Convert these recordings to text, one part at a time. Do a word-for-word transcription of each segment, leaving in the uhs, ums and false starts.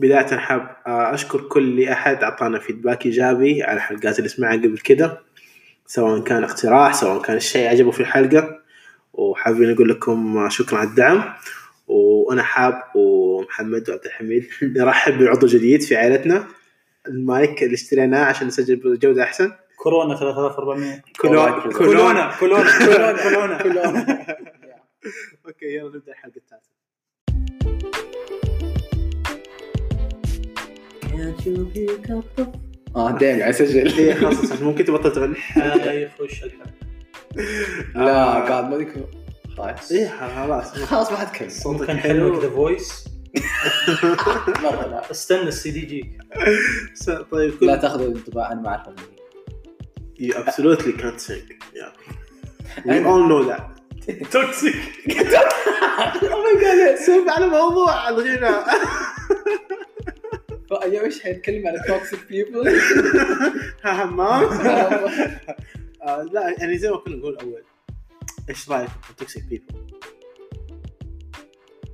بداية حاب أشكر كل أحد أعطانا فيدباك إيجابي على الحلقات اللي سمعها قبل كده، سواء كان اقتراح سواء كان الشيء عجبه في الحلقة، وحابين نقول لكم شكرا على الدعم. وأنا حاب ومحمد وعبد الحميد نرحب بعضو جديد في عائلتنا، المايك اللي اشتريناه عشان نسجل بجودة أحسن. كورونا ثلاثة آلاف وأربعمية كورونا كورونا كورونا كورونا كورونا. أوكي يلا نبدأ الحلقة الثالثة. اه دايم قاعد اسجل ليه خلاص ممكن تبطل تغني اي خش الحلقه لا قاعد ما ادري خلاص ايه خلاص خلاص ما حد كان صوتك حلو كذا فويس لا لا استنى السي دي جيك طيب لا تاخذ الانطباع انا ما اعرف اي ابسولوتلي كانت سينج يا اي اول نو ذات توكسيك او ماي جاد سيب على موضوع الغناء فأيوه إيش هنتكلم على toxic people؟ ها همام؟ لا يعني زي ما كنا نقول أول، إيش رأيك في toxic people؟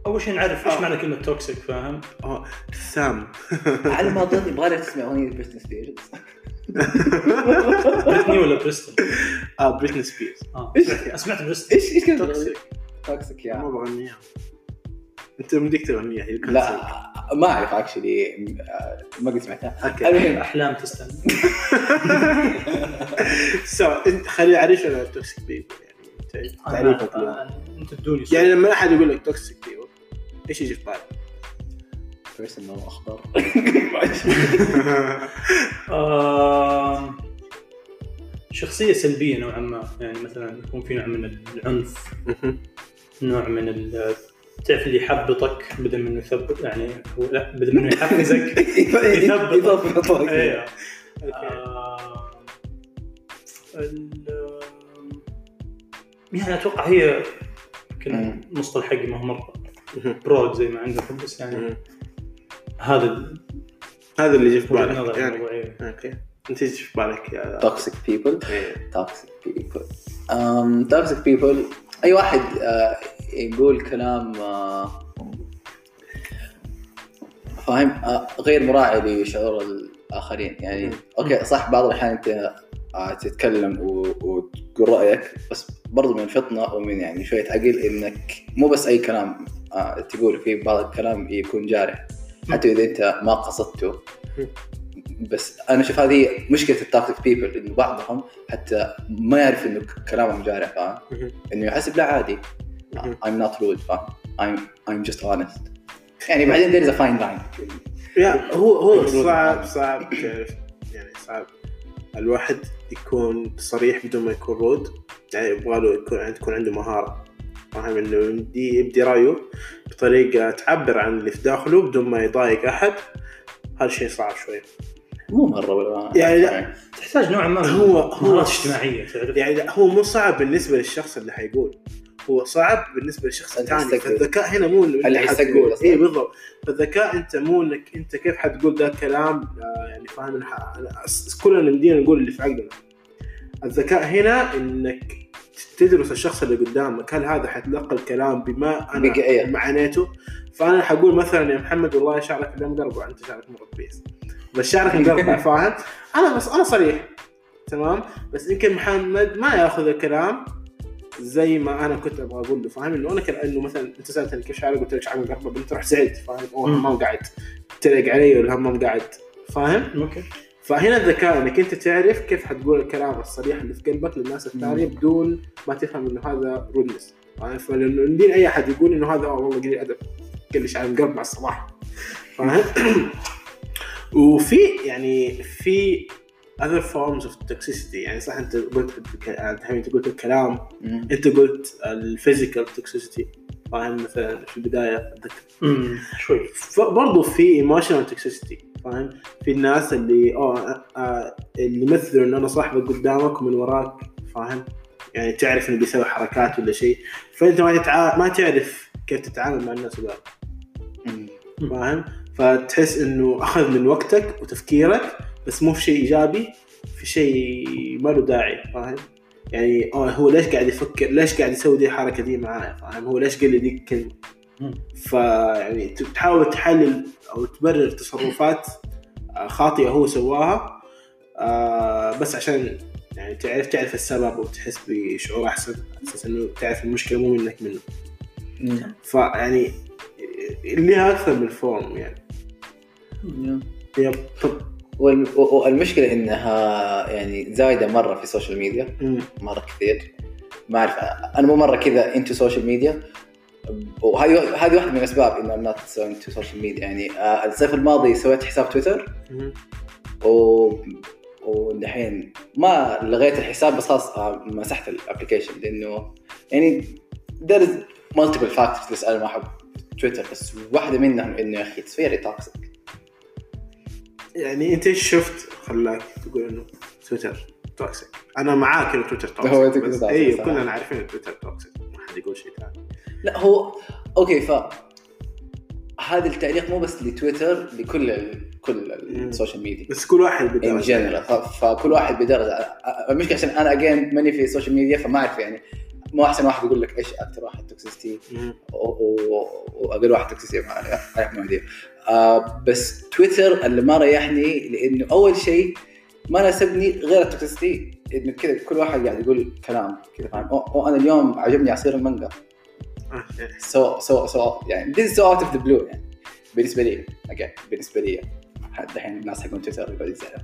أول شيء نعرف إيش معنى كلمة toxic فاهم؟ آه سام. على ما أظن يبغى تسمع أغنية بريتني سبيرز. بريتني ولا بريستون؟ آه بريتني سبيرز. آه. سمعت بريستون؟ إيش إيش كلمة toxic؟ toxic يعني. ما بغنيها. أنت مديك تغنيها هي. لا. ما أعرف أكشلي ما قد سمعتها. المهم أحلام تستنى. سو أنت خلي عريش على توكسيك بيبل يعني تعريفك أنت بدوني. يعني لما أحد يقول لك توكسيك بيبل إيش يجي في بالك؟ بس إنه أخبار. شخصية سلبية نوعا ما، يعني مثلا يكون في نوع من العنف، نوع من ال تعرف اللي يحبطك بدل من يثبط، يعني هو لا بدل من يحفزك يثبطك. ايوه يعني اتوقع هي يمكن مصطلح حقي ما هو مره برود زي ما عندكم، بس يعني هذا هذا اللي جه في بالك يعني. اوكي انت جه في بالك يا توكسيك بيبل. توكسيك بيبل ام توكسيك بيبل اي واحد يقول كلام فاهم غير مراعي لشعور الآخرين. يعني أوكي صح بعض الأحيان أنت تتكلم وتقول رأيك، بس برضو من فطنة ومن يعني شوية عقل إنك مو بس أي كلام تقول، في بعض الكلام يكون جارح حتى إذا أنت ما قصدته. بس أنا شوف هذه مشكلة التوكسيك بيبل، إنه بعضهم حتى ما يعرف إنه كلامهم جارح، فاهم إنه يحسب لا عادي I'm not rude فاهم I'm I'm just honest يعني. بعدين there is a fine line. yeah هو هو صعب صعب يعني صعب الواحد يكون صريح بدون ما يكون رود، يعني يبغاله يكون تكون عنده مهارة فاهم إنه يبدي يبدي رأيه بطريقة تعبر عن اللي في داخله بدون ما يضايق أحد. هذا شيء صعب شوي مو مرة ولا يعني لا. تحتاج نوع ما هو هو اجتماعية يعني. لا هو مو صعب بالنسبة للشخص اللي حيقول، هو صعب بالنسبة للشخص الثاني. فالذكاء هنا مو اللي حتقول إيه بالضبط. فالذكاء أنت مو إنك أنت كيف حتقول ذا الكلام يعني فاهم. كلنا ندينا نقول اللي في عقلنا. الذكاء هنا إنك تدرس الشخص اللي قدامك، هل هذا حتلقى الكلام بما أنا بقية. معناته. فأنا حقول مثلا يا محمد والله شعرك لم قربه، أنت شعرك مرة كويس بس شعرك مقربع فاهم. أنا بس أنا صريح تمام، بس يمكن محمد ما يأخذ الكلام زي ما انا كنت ابغى اقول له فاهم. انه انا كانه مثلا انت سالتني كيف شعرك قلت لك شعري قربه بنت روح سعيد فاهم. او همام قاعد تلق علي ولا همام قاعد فاهم. اوكي فهنا الذكاء انك انت تعرف كيف حتقول الكلام الصريح اللي في قلبك للناس الثانيه بدون ما تفهم انه هذا رودنس فاهم. فلانه ندين اي احد يقول انه هذا والله قليل ادب كل شعري قرب مع الصباح فاهم. وفي يعني في other forms of toxicity يعني صح. أنت قلت الحين أنت قلت الكلام مم. أنت قلت الفيزيكال toxicity فاهم مثلا في البداية شوي. برضو في emotional toxicity فاهم. في الناس اللي أوه آه اللي مثلوا إن أنا صاحبك قدامك ومن وراك فاهم، يعني تعرف إنه بيسوي حركات ولا شيء، فأنت ما تتع ما تعرف كيف تتعامل مع الناس ولا فاهم. فتحس إنه أخذ من وقتك وتفكيرك، بس مو في شيء إيجابي، في شيء ما له داعي فاهم. يعني هو ليش قاعد يفكر، ليش قاعد يسوي دي الحركة دي معايا فاهم، هو ليش قال لي دي الكلمة فيعني تحاول تحلل أو تبرر تصرفات خاطئة هو سواها بس عشان يعني تعرف تعرف السبب وتحس بشعور أحسن أساس إنه تعرف المشكلة مو منك منه. فيعني لها أكثر من فورم يعني. يب. والمشكلة إنها يعني زايدة مرة في السوشيال ميديا مرة كثير. ما أعرف أنا مو مرة كذا إنتو سوشيال ميديا. وهذه هذه واحدة من الأسباب إن أنا نات إنتو سوشيال ميديا يعني. الصيف الماضي سويت حساب تويتر. و ودحين ما لغيت الحساب بس خلاص مسحت الابلكيشن لانه يعني there is multiple factors تسأل ما حب تويتر بس واحدة منهم انه يا اخي تصير توكسيك. يعني انت شفت خلاك تقول انه تويتر توكسيك. انا معاك انه تويتر توكسيك اي كلنا عارفين تويتر توكسيك ما حد يقول شيء ثاني. لا هو اوكي ف هذا التعليق مو بس لتويتر لكل ال... كل السوشيال ميديا بس كل واحد بدرجه. فكل واحد بدرجه المشكله عشان انا اجين ماني في السوشيال ميديا فما اعرف يعني مو احسن واحد يقول لك ايش اكثر واحد توكسيستي واقل واحد توكسيستي ما اعرف ما ادري. بس تويتر اللي ما ريحني لانه اول شيء ما ناسبني غير التوكسيستي انه كذا كل واحد قاعد يقول كلام كذا فاهم. او انا اليوم عجبني عصير المانجا سو سو سو يعني this out of the blue يعني بالنسبه لي اوكي بالنسبه لي حتى الحين الناس حقون تويتر يقعد يزعل.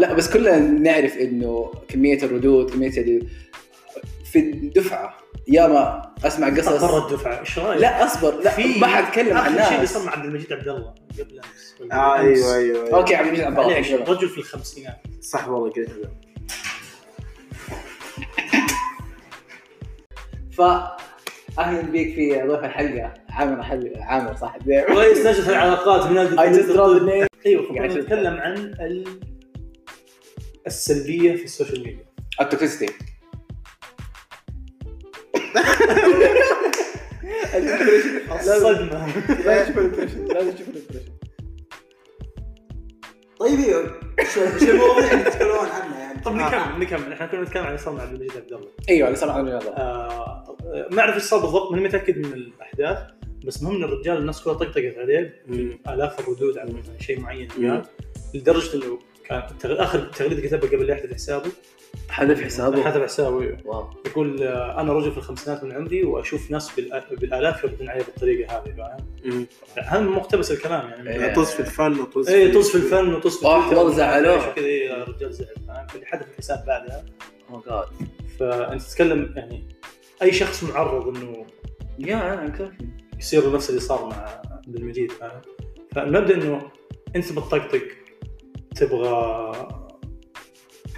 لا بس كلنا نعرف انه كميه الردود كميه ال... في الدفعه يا ما اسمع قصص برا الدفعه ايش رايك. لا اصبر لا ما حد يتكلم عن الناس. شيء بيسمع عبد المجيد عبد الله قبل امس. ايوه ايوه اوكي عبد المجيد عبد الله رجل في الخمسينات صح والله قلت له. ف أهلاً بيك في ضيف الحلقة عامر حل عامر صاحب بيع ويستشرف العلاقات من الدكتور. أيوة قاعد نتكلم عن ال... السلبية في السوشيال ميديا التوكسيستي. الصدمة لا تشوف التوكسيستي لا تشوف التوكسيستي. طيب شو شو الموضوع اللي تتكلمون عنه يعني؟ طب نكمل نكمل إحنا كنا نتكلم عن صنع عبد المجيد عبد الله. أيوة على صنع عبد المجيد عبد الله. ما أعرف إيش صار بالضبط من متأكد من الأحداث بس مهم إن الرجال الناس كلها طقطقت عليه آلاف الردود على مثلا شيء معين يعني لدرجة إنه كان تغ... آخر تغريدة كتبها قبل لا يحدث حسابه حذف حسابه حذف حسابه يقول أنا رجل في الخمسينات من عمري وأشوف ناس بالأ... بالآلاف يردون علي بالطريقة هذه فاهم. أهم مقتبس الكلام يعني طز في الفن وطز إيه طز في الفن وطز في والله زعلوه كذا الرجال زعل فاهم. فاللي حذف الحساب بعدها أوه جاد. فأنت تتكلم يعني اي شخص معرض انه يا انا كافي يصير نفس اللي صار مع عبد المجيد. فالمبدا انه انت بالطقطق تبغى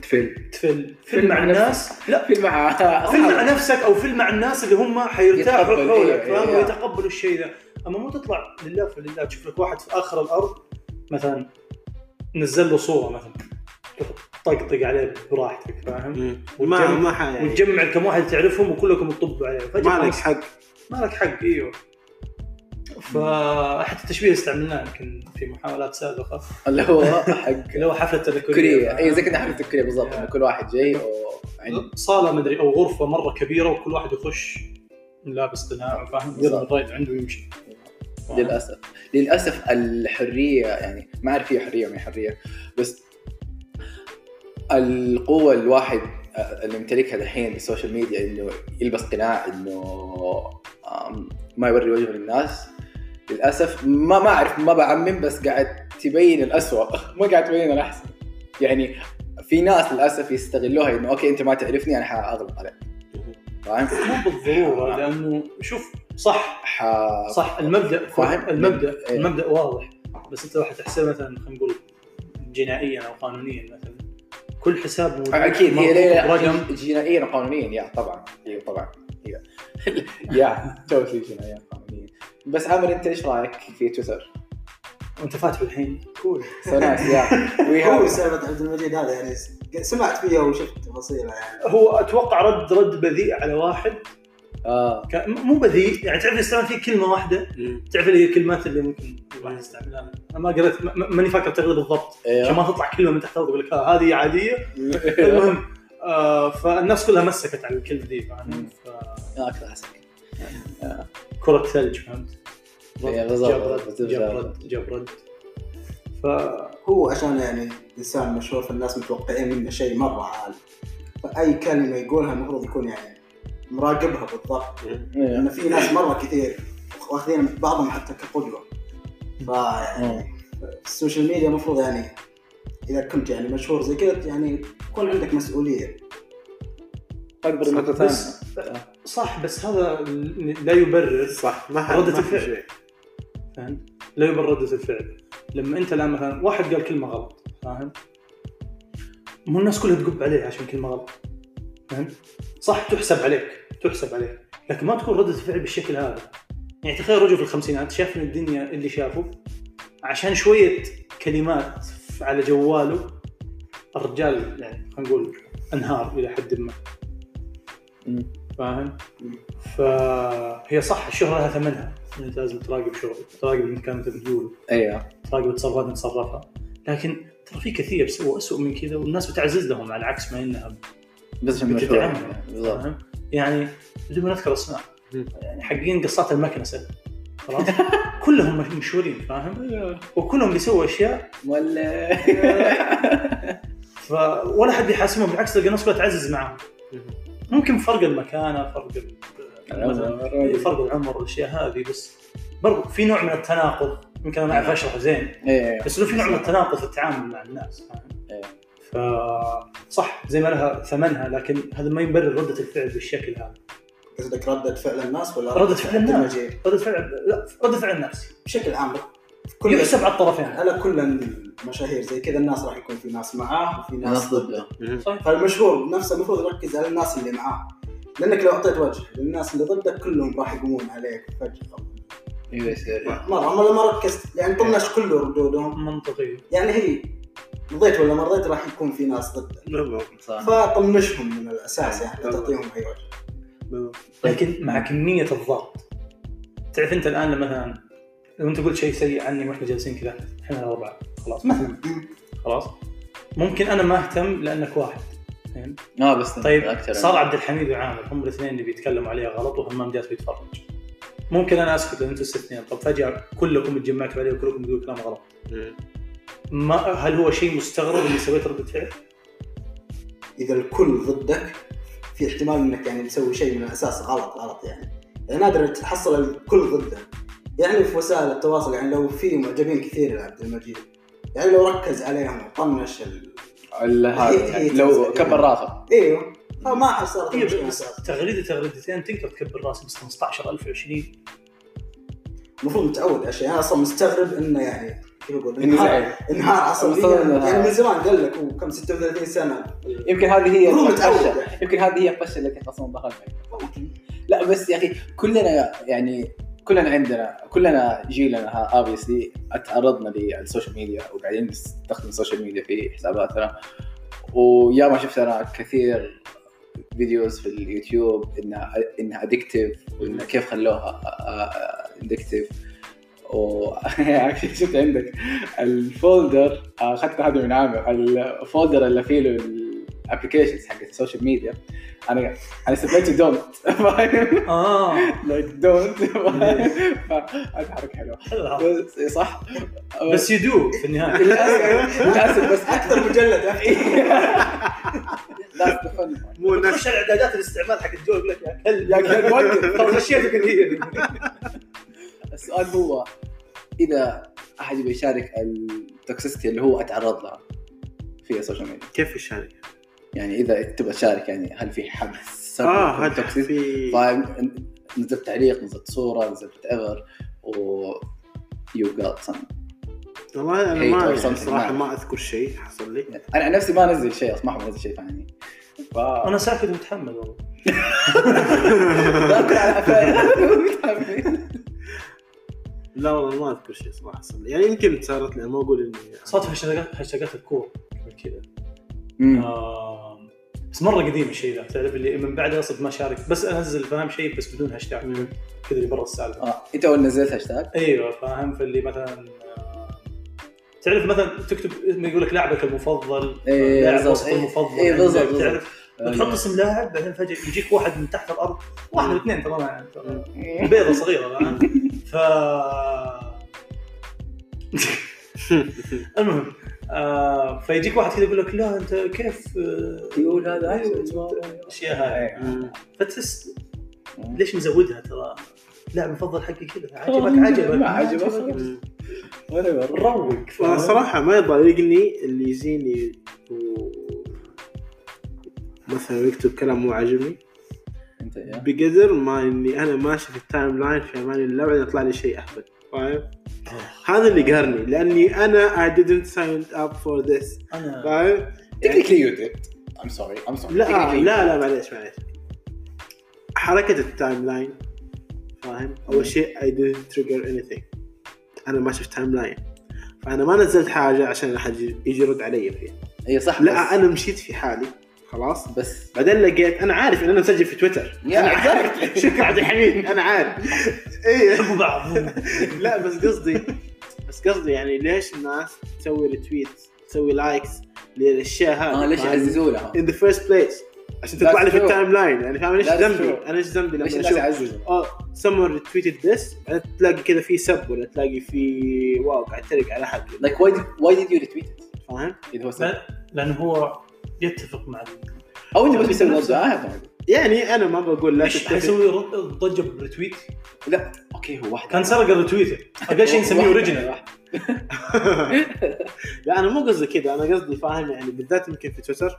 تفل تفل فيلم مع الناس لا فيلم مع فيلم مع نفسك او فيلم مع الناس اللي هم حيرتاحوا حولك فاهم ويتقبلوا الشيء ذا. اما مو تطلع لله فلله تشوف لك واحد في اخر الارض مثلا نزل له صوره مثلا طقطق عليه براحتك فاهم وما ما يعني. وتجمع كم واحد تعرفهم وكلكم تطبوا عليه ما لك حق ما لك حق. ايوه فحتى التشبيه استعملناه يمكن في محاولات سابقه اللي هو حق اللي هو حفله الكوريه. اي زي كنا حفله الكوريه بالضبط يعني. كل واحد جاي وعنده صاله مدري او غرفه مره كبيره وكل واحد يخش لابس قناع فاهم يضرب الرايد عنده ويمشي. للاسف للاسف الحريه يعني ما اعرف في حريه وما حريه بس القوة الواحد اللي يمتلكها الحين بالسوشيال ميديا إنه يلبس قناع إنه ما يوري وجهه للناس للأسف ما ما أعرف ما بعمم بس قاعد تبين الأسوأ ما قاعد تبين الأحسن. يعني في ناس للأسف يستغلوها إنه أوكي أنت ما تعرفني أنا حأغلط عليك فاهم مو بالضرورة لأنه شوف صح صح المبدأ فاهم المبدأ المبدأ واضح بس أنت واحد تحسب مثلا خلينا نقول جنائيا أو قانونيا مثلا كل حساب اكيد هي رقم جنائيا قانونيا يا طبعا اي طبعا يا يا توصي جنائيا قانونيا. بس عامر انت ايش رايك في تويتر وانت فاتح الحين؟ كول سناس يا هو سالفه عبد المجيد هذا يعني سمعت فيها وشفت تفاصيلها يعني. هو اتوقع رد رد بذيء على واحد اه مو بذيء يعني تعرف يستعمل فيه كلمه واحده تعرف اللي هي كلمات اللي ممكن الواحد يستعملها. انا ما قريت ماني فاكر تغلب بالضبط عشان ما تطلع كلمه من تحت الارض يقول لك هذه عاديه. المهم آه فالناس كلها مسكت على الكلمه دي يعني. ف... اكثر حسك يعني كرة ثلج فهمت؟ جبرد جبرد جبرد فهو عشان يعني إنسان مشهور فالناس متوقعين منه شيء مرة عالي، فأي كلمة يقولها المفروض يكون يعني مراقبها بالضبط، لأن في ناس مرة كثير واخذين بعضهم حتى كقدوة. فيعني السوشيال ميديا مفروض يعني إذا كنت يعني مشهور زي كده يعني يكون عندك مسؤولية أكبر من كده. صح، بس هذا لا يبرر صح ما ردة الفعل، فاهم؟ لا يبرر ردة الفعل. لما أنت لا مثلا واحد قال كلمة غلط، فاهم؟ مو الناس كلها تقب عليه عشان كلمة غلط، فاهم؟ صح تحسب عليك تحسب عليك، لكن ما تكون ردة الفعل بالشكل هذا. يعني تخيل رجل في الخمسينات شاف من الدنيا اللي شافه عشان شوية كلمات على جواله، الرجال يعني خلينا نقول انهار إلى حد ما، فاهم؟ فهي صح الشهرة لها ثمنها، أنت لازم تراقب شغلك، تراقب المكان اللي تقوله، أيوة، تراقب التصرفات اللي تصرفها، لكن ترى في كثير سووا أسوأ من كذا والناس بتعزز لهم على عكس ما إنها بس بتدعمها، فاهم؟ يعني بدون ما نذكر أسماء يعني حقين قصات المكنسة خلاص كلهم مشهورين، فاهم؟ وكلهم بيسووا أشياء ولا فولا حد يحاسبهم، بالعكس تلقى الناس كلها تعزز معهم. ممكن فرق المكانة، فرق فرق العمر والأشياء هذه، بس برضو في نوع من التناقض. يمكن أنا أعرف أشرح زين بس لو في نوع من التناقض في التعامل مع الناس، فاهم؟ فصح زي ما لها ثمنها، لكن هذا ما يبرر ردة الفعل بالشكل هذا. قصدك ردة فعل الناس ولا ردة فعل الناس؟ ردة فعل لا ردة فعل الناس بشكل عام يحسب على الطرفين. على كل المشاهير زي كذا الناس راح يكون في ناس معاه وفي ناس ضده، فالمشهور نفسه المفروض يركز على الناس اللي معاه، لأنك لو أعطيت وجه للناس اللي ضدك كلهم راح يقومون عليك فجأة. إيه سير مرة ما ما ركزت يعني طلعش كله ردودهم منطقية، يعني هي رضيت ولا ما رضيت راح يكون في ناس ضدك، فطنشهم من الأساس يعني تعطيهم أي وجه. لكن مع كمية الضغط تعرف أنت الآن مثلا لو أنت قلت شيء سيء عني وإحنا جالسين كذا إحنا أربعة خلاص مثلا خلاص ممكن أنا ما أهتم لأنك واحد يعني. آه بس طيب أكثر صار عبد الحميد وعامر هم الاثنين اللي بيتكلموا عليها غلط وهم جالس بيتفرج، ممكن أنا أسكت لأن أنتوا الاثنين، طب فجأة كلكم تجمعتوا عليه وكلكم تقولوا كلام غلط. ما هل هو شيء مستغرب اللي سويت ردة فعل؟ إذا الكل ضدك في احتمال انك يعني تسوي شيء من الاساس غلط غلط يعني. يعني نادر تحصل الكل ضده، يعني في وسائل التواصل يعني لو في معجبين كثير لعبد المجيد يعني لو ركز عليهم وطنش ال هذا لو كبر راسه ايوه ما حصلت تغريده تغريدتين تقدر تكبر راسك بس خمسة عشر ألف عشرين المفروض متعود اشياء. انا اصلا مستغرب انه يعني كيف اقول انهار انهار اصلا يعني من زمان قال لك وكم ستة وثلاثين سنه. يمكن هذه هي يمكن هذه هي القشه اللي كانت اصلا ظهرت. لا بس يا اخي كلنا يعني كلنا عندنا كلنا جيلنا obviously اتعرضنا للسوشيال ميديا وقاعدين نستخدم السوشيال ميديا في حساباتنا، ويا ما شفت انا كثير فيديوز في اليوتيوب انها انها ادكتيف وانها كيف خلوها ادكتيف. وعشان شفت عندك الفولدر اخذت هذا من عامر الفولدر اللي فيه الابلكيشنز حق السوشيال ميديا انا انا سويته دونت اه لايك دونت اتحرك حلو صح بس يدو في النهايه للاسف بس اكثر مجلد لا تفهم مو نفس الاعدادات الاستعمال حق الجوال يقول لك يا كلب يا كلب وقف طب مشيت كثير. السؤال هو إذا أحد بيشارك التوكسيستي اللي هو أتعرض لها في السوشيال ميديا كيف يشارك؟ يعني إذا تبغى تشارك يعني هل في حد سبب آه التوكسيستي؟ طيب نزلت تعليق نزلت صورة نزلت إيفر و you got some والله أنا ما صراحة ما أذكر شيء حصل لي. أنا نفسي ما نزل شيء أصلا ما نزل شيء ثاني ف... أنا ساكت ومتحمل والله ذاكر على أفعال ومتحمل لا والله ما أذكر شيء صراحة صار يعني يمكن صارت لي ما أقول إني صارت هاشتاقات هاشتاقات الكور كذا آه بس مرة قديم الشيء ذا تعرف اللي من بعد أصل ما شارك بس أنزل فهم شيء بس بدون هاشتاق كذا اللي برا السالفة آه أنت أول نزلت هاشتاق أيوة فاهم في اللي مثلا آه تعرف مثلا تكتب ما يقولك لاعبك المفضل أيه لاعب وسط المفضل أيه تعرف بتحط اسم لاعب بعدين فجأة يجيك واحد من تحت الأرض، واحد من اثنين طبعاً يعني بيضة صغيرة يعني. ف المهم آه فيجيك واحد كده يقول لك لا أنت كيف تقول هذا أشياء هاي، فتحس ليش مزودها؟ ترى لا مفضل حقي كده عاجبك عاجبك عاجبك ولا روق. فصراحة ما يضايقني اللي يزيني مثلا يكتب كلام مو عاجبني بقدر ما اني انا ماشي في التايم لاين في امان الله بعد يطلع لي شيء اهبل، فاهم؟ هذا اللي قهرني لاني انا I didn't sign up for this، فاهم؟ technically you did. I'm sorry I'm sorry لا لا لا معليش معليش حركة التايم لاين، فاهم؟ اول شيء I didn't trigger anything، انا ما شفت تايم لاين فانا ما نزلت حاجة عشان احد يجي يرد علي فيها. اي صح، لا انا مشيت في حالي خلاص. بس بعدين لقيت انا عارف ان انا مسجل في تويتر، انا عارف شكرا عبد الحميد انا عارف ايه بعض لا بس قصدي بس قصدي يعني ليش الناس تسوي ريتويت تسوي لايكس للاشياء هذه؟ اه ليش يعززوا لها ان ذا فيرست بليس؟ عشان تطلع لي في التايم لاين يعني، فاهم؟ ليش ذنبي انا؟ ايش ذنبي لما اشوف اه سمر ريتويتد ذس تلاقي كذا في سب ولا تلاقي في واو قاعد تريق على حد لايك واي واي ديد يو ريتويت ات، فاهم؟ اذا هو لانه هو يتفق مع او انه بس بيسوي نفسه يعني. انا ما بقول لا تتفق يسوي ضجه بالريتويت، لا اوكي هو واحد كان سرق الريتويت اقل شيء نسميه اوريجينال واحد لا انا مو قصدي كذا، انا قصدي فاهم يعني بالذات يمكن في تويتر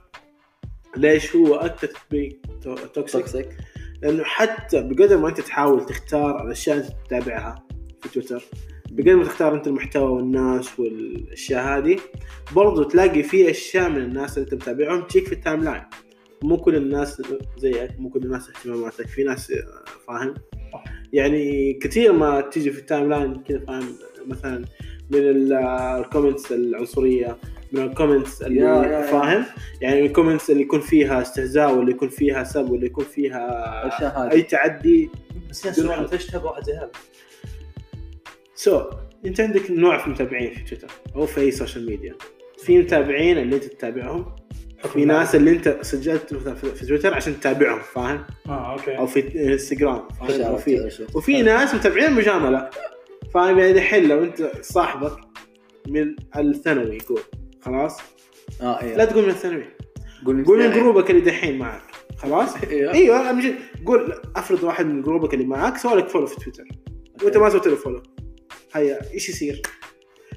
ليش هو اكثر توكسيك، لانه حتى بقدر ما انت تحاول تختار الاشياء اللي تتابعها في تويتر بقدر ما تختار انت المحتوى والناس والاشياء هذه برضو تلاقي فيه اشياء من الناس اللي انت متابعهم تشيك في التايم لاين. مو كل الناس زيك، مو كل الناس اهتماماتك، في ناس فاهم يعني كثير ما تيجي في التايم لاين كذا، فاهم؟ مثلا من الكومنتس العنصريه، من الكومنتس اللي فاهم يعني الكومنتس اللي يكون فيها استهزاء واللي يكون فيها سب واللي يكون فيها اي تعدي. بس انا اشتبه واحد زي هذا سو so, انت عندك نوع في متابعين في تويتر او في السوشيال ميديا، في متابعين اللي انت تتابعهم، في ناس اللي انت سجلت مثلا في تويتر عشان تتابعهم، فاهم؟ اه اوكي. او في انستغرام، فاهم؟ وفي وفي ناس متابعين مجامله، فاهم؟ يعني الحين لو انت صاحبك من الثانوي يقول خلاص اه ايه لا تقول من الثانوي، قول قول من جروبك اللي دحين معك خلاص ايوه امجد قول افرض واحد من جروبك اللي معك سوالك فولو في تويتر وانت ما سويت له فولو، هيا ايش يصير؟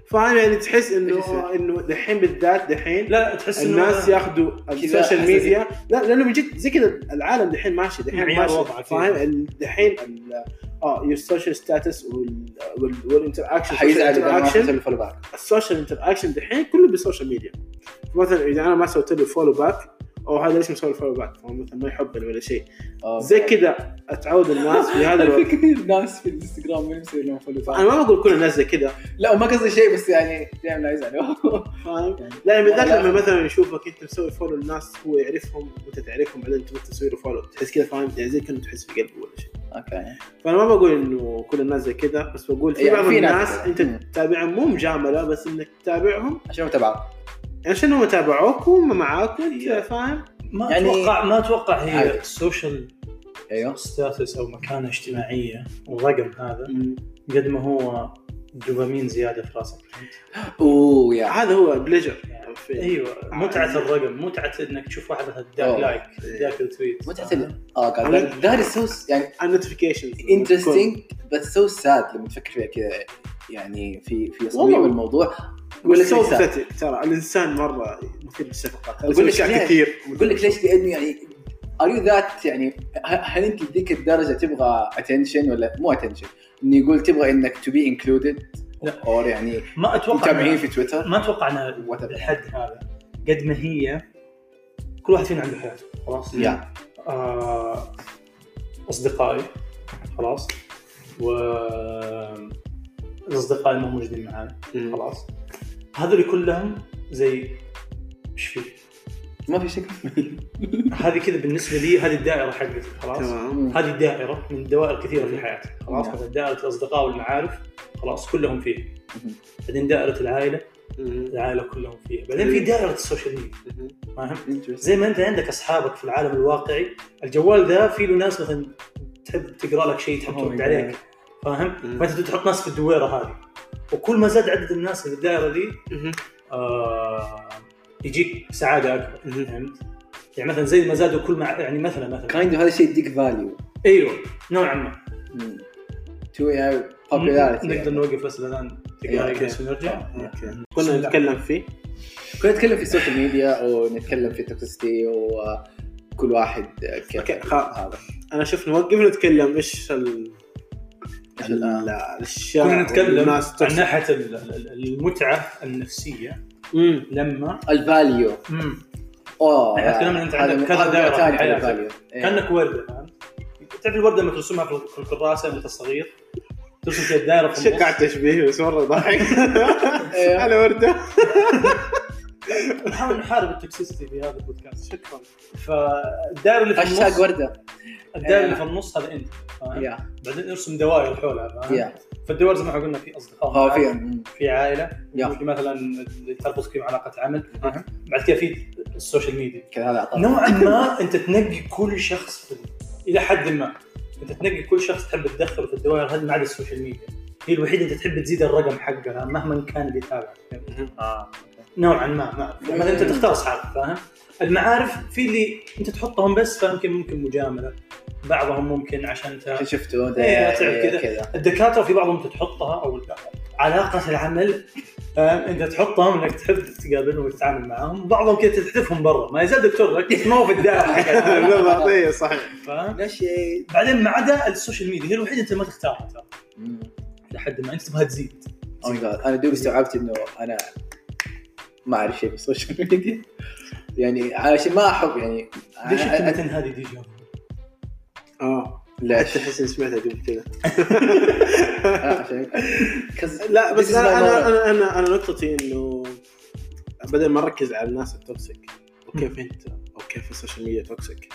فاهم يعني تحس انه انه دحين بالذات دحين لا تحس الناس ياخذوا السوشيال ميديا لا لانه بجد زي كذا العالم دحين ماشي دحين ماشي، فاهم؟ دحين اه السوشيال ستاتس وال والانتراكشن حيزعل السوشيال انتراكشن دحين كله بالسوشيال ميديا. مثلا اذا انا ما سويت له فولو باك او هذا ليش مسوي الفولو باك مثلا ما يحبني ولا شيء زي كذا اتعود الناس في هذا في كثير ناس في الانستغرام ما يسوي لهم فولو باك. انا ما بقول كل الناس زي كذا لا وما قصدي شيء، بس يعني دائما لا يزعلوا، فاهم؟ لا بالذات لما مثلا يشوفك انت مسوي فولو الناس هو يعرفهم وانت تعرفهم بعدين انت تسوي له فولو تحس كذا، فاهم؟ يعني زي كأنه تحس في قلبه ولا شيء. اوكي فانا ما بقول انه كل الناس زي كذا، بس بقول في بعض الناس انت تتابعهم مو مجامله بس انك تتابعهم عشان تتابعهم عشان هم تابعوك وما معاك، فاهم؟ ما يعني اتوقع ما اتوقع هي السوشيال ايوه ستاتس او مكانه اجتماعيه والرقم هذا قد ما هو دوبامين زياده في راسك. اوه يا هذا هو بليجر يعني ايوه متعه الرقم، متعه انك تشوف واحد هدا لايك ذاك التويت متعه اه قاعد ذا السوس يعني النوتيفيكيشن انترستينج بس سو ساد لما تفكر فيها كذا يعني في في صميم الموضوع. ولا صوتك ترى الانسان مره مثير للشفقه، اقول لك كثير اقول لك ليش؟ لانه يعني اريو ذات يعني هل انت لديك الدرجه تبغى اتنشن ولا مو اتنشن انه يقول تبغى انك تو بي انكلودد او يعني ما اتوقع متابعين في تويتر ما اتوقع انا الحد هذا قد ما هي كل واحد فينا عنده حياته خلاص يعني آه اصدقائي خلاص و الاصدقاء اللي موجودين معانا خلاص هذول كلهم زي ايش في ما في شكل هذه كذا بالنسبه لي هذه الدائره حقتي خلاص هذه الدائره من دوائر كثيره في حياتي خلاص دائره الاصدقاء والمعارف خلاص كلهم فيها بعدين دائره العائله العائلة كلهم فيها. بعدين في دائرة السوشيال ميديا فاهم؟ زي ما أنت عندك أصحابك في العالم الواقعي، الجوال ذا فيه له ناس مثلا تحب تقرأ لك شيء تحب ترد عليك فاهم؟ فأنت تحط ناس في الدويرة هذه، وكل ما زاد عدد الناس في الدائرة دي آه يجيك سعادة أكبر فاهم؟ يعني مثلا زي ما زادوا كل ما يعني مثلا مثلا كايند هذا الشيء يديك فاليو. أيوه نوعا ما. توي popularity. نقدر نوقف بس الآن. تقدر نرجع. كنا نتكلم فيه. كنا نتكلم في السوشيال ميديا ونتكلم في التوكسيسيتي وكل واحد كيف. هذا. أنا شوف نوقف ونتكلم إيش ال. كنا نتكلم عن ناحية المتعة النفسية. لما. الفاليو. أوه. نحن تكلمنا أنت عندك كذا دائرة حياتك. كأنك وردة. تعرف الوردة لما ترسمها في الكراسة اللي الصغير. ترسم كذا دائرة في النص. شكع تشبيه بس مرة ضحك. أنا وردة. نحاول نحارب التوكسيستي في هذا البودكاست. شكرا. فالدائرة اللي في النص. هاشتاج وردة. الدائرة اللي في النص هذا أنت. بعدين نرسم دوائر حولها. فالدوائر زي ما قلنا في أصدقاء. في عائلة. في مثلا تربط كيف علاقة عمل. بعد كذا في السوشيال ميديا. نوعا ما أنت تنقي كل شخص إلى حد ما. أنت تنقي كل شخص تحب تدخله في الدوائر هذه ما عدا السوشيال ميديا. هي الوحيدة أنت تحب تزيد الرقم حقها مهما كان اللي يتابع. آه. نوعا ما. لما أنت تختار أصحابك فاهم. المعارف في اللي أنت تحطهم بس فممكن ممكن مجاملة. بعضهم ممكن عشان ت. شفته. إيه تعرف كذا. الدكاترة في بعضهم أنت تحطها أو علاقة العمل أنت تحطهم إنك تحب تقابلهم وتتعامل معهم. بعضهم كده تحذفهم برا ما يزال دكتور لك ما هو في الدائرة. لا بعطيه صحيح. لا شيء. بعدين ما عدا السوشيال ميديا هي الوحيدة أنت ما تختارها ترى. لحد ما أنت تبغى تزيد. أنا دوب استوعبت إنه أنا ما أعرف شيء بالسوشيال ميديا يعني علشان ما أحب يعني. ليش أنت هذه دي جو؟ آه. لا تحس إن سمعتها دوب كذا. لا بس أنا أنا أنا أنا نقطتي إنه بدل ما أركز على الناس التوكسيك وكيف أنت أو كيف السوشيال ميديا توكسيك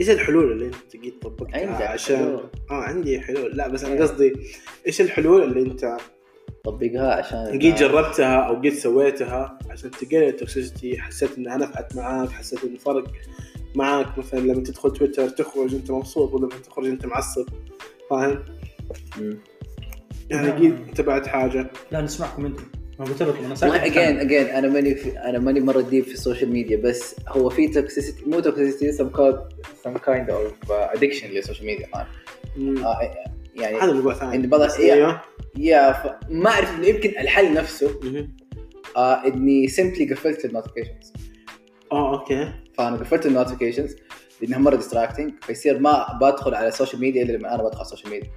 إيش الحلول اللي أنت تجي تطبقها عشان آه عندي حلول. لا بس أنا قصدي إيش الحلول اللي أنت تطبقها عشان جيت جربتها أو جيت سويتها عشان تقلل التوكسيستي. حسيت إن أنا فقت معاك، حسيت إن فرق معك. مثلا لما تدخل تويتر تخرج انت مبسوط ولا لما تخرج انت معصب فاهم يعني. اكيد تبعت حاجه. لا نسمعكم انتم ما قلت لكم انا ساكت. اجين اجين انا ماني في... انا ماني مره ديب في السوشيال ميديا بس هو في توكسيستي مو توكسيستي سم كود سم كايند اوف ادكشن للسوشيال ميديا يعني. هذا موضوع ثاني ان بلاش يا يا ف... ما اعرف انه يمكن الحل نفسه آه اني سمبلي قفلت النوتيفيكيشنز. اه اوكي. فأنا قفلت النوتيفيكيشنز لأنها مرة ديستراكتينج فيصير ما بدخل على السوشيال ميديا إلا لما أنا بدخل على السوشيال ميديا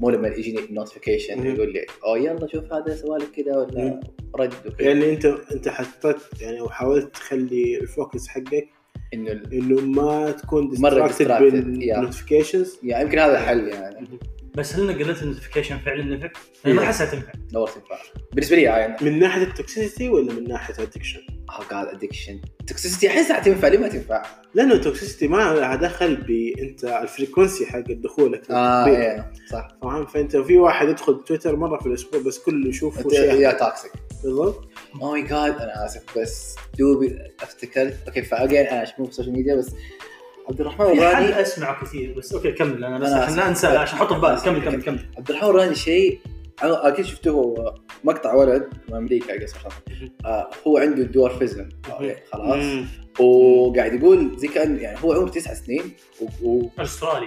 مو لما يجيني نوتيفيكيشن يقول لي أو يلا شوف هذا سوالف كذا ولا رد وكذا. يعني أنت أنت حطيت يعني وحاولت تخلي الفوكس حقك إنه إنه ما تكون ديستراكتد بالنوتيفيكيشنز. يا يمكن هذا الحل يعني. بس هل نقلت النوتيفيكيشن فعلا نفع؟ أنا ما حسيت تنفع. دور تنفع بالنسبة لي يعني. من ناحية التوكسيستي ولا من ناحية الادكشن؟ اه قال ادكشن. توكسيستي احس هتنفع ليه ما تنفع؟ لأنه التوكسيستي ما هدخل بأنت الفريكونسي حق دخولك. اه ايه صح. فاهم فأنت في واحد يدخل تويتر مرة في الأسبوع بس كله يشوفه شيء. يا توكسيك. بالضبط. أوه ماي جاد أنا آسف بس دوبي افتكرت أوكي فأجين أنا مو في السوشيال ميديا بس. عبد الرحمن راني أسمع كثير بس أوكي كمل أنا بس خلنا أنسى عشان أحطه في بالي. كمل كمل كمل. عبد الرحمن راني شيء أنا أكيد شفته مقطع ولد من أمريكا قصدي آه هو عنده الدورفيزم خلاص وقاعد يقول زي كأن يعني هو عمره تسع سنين و أسترالي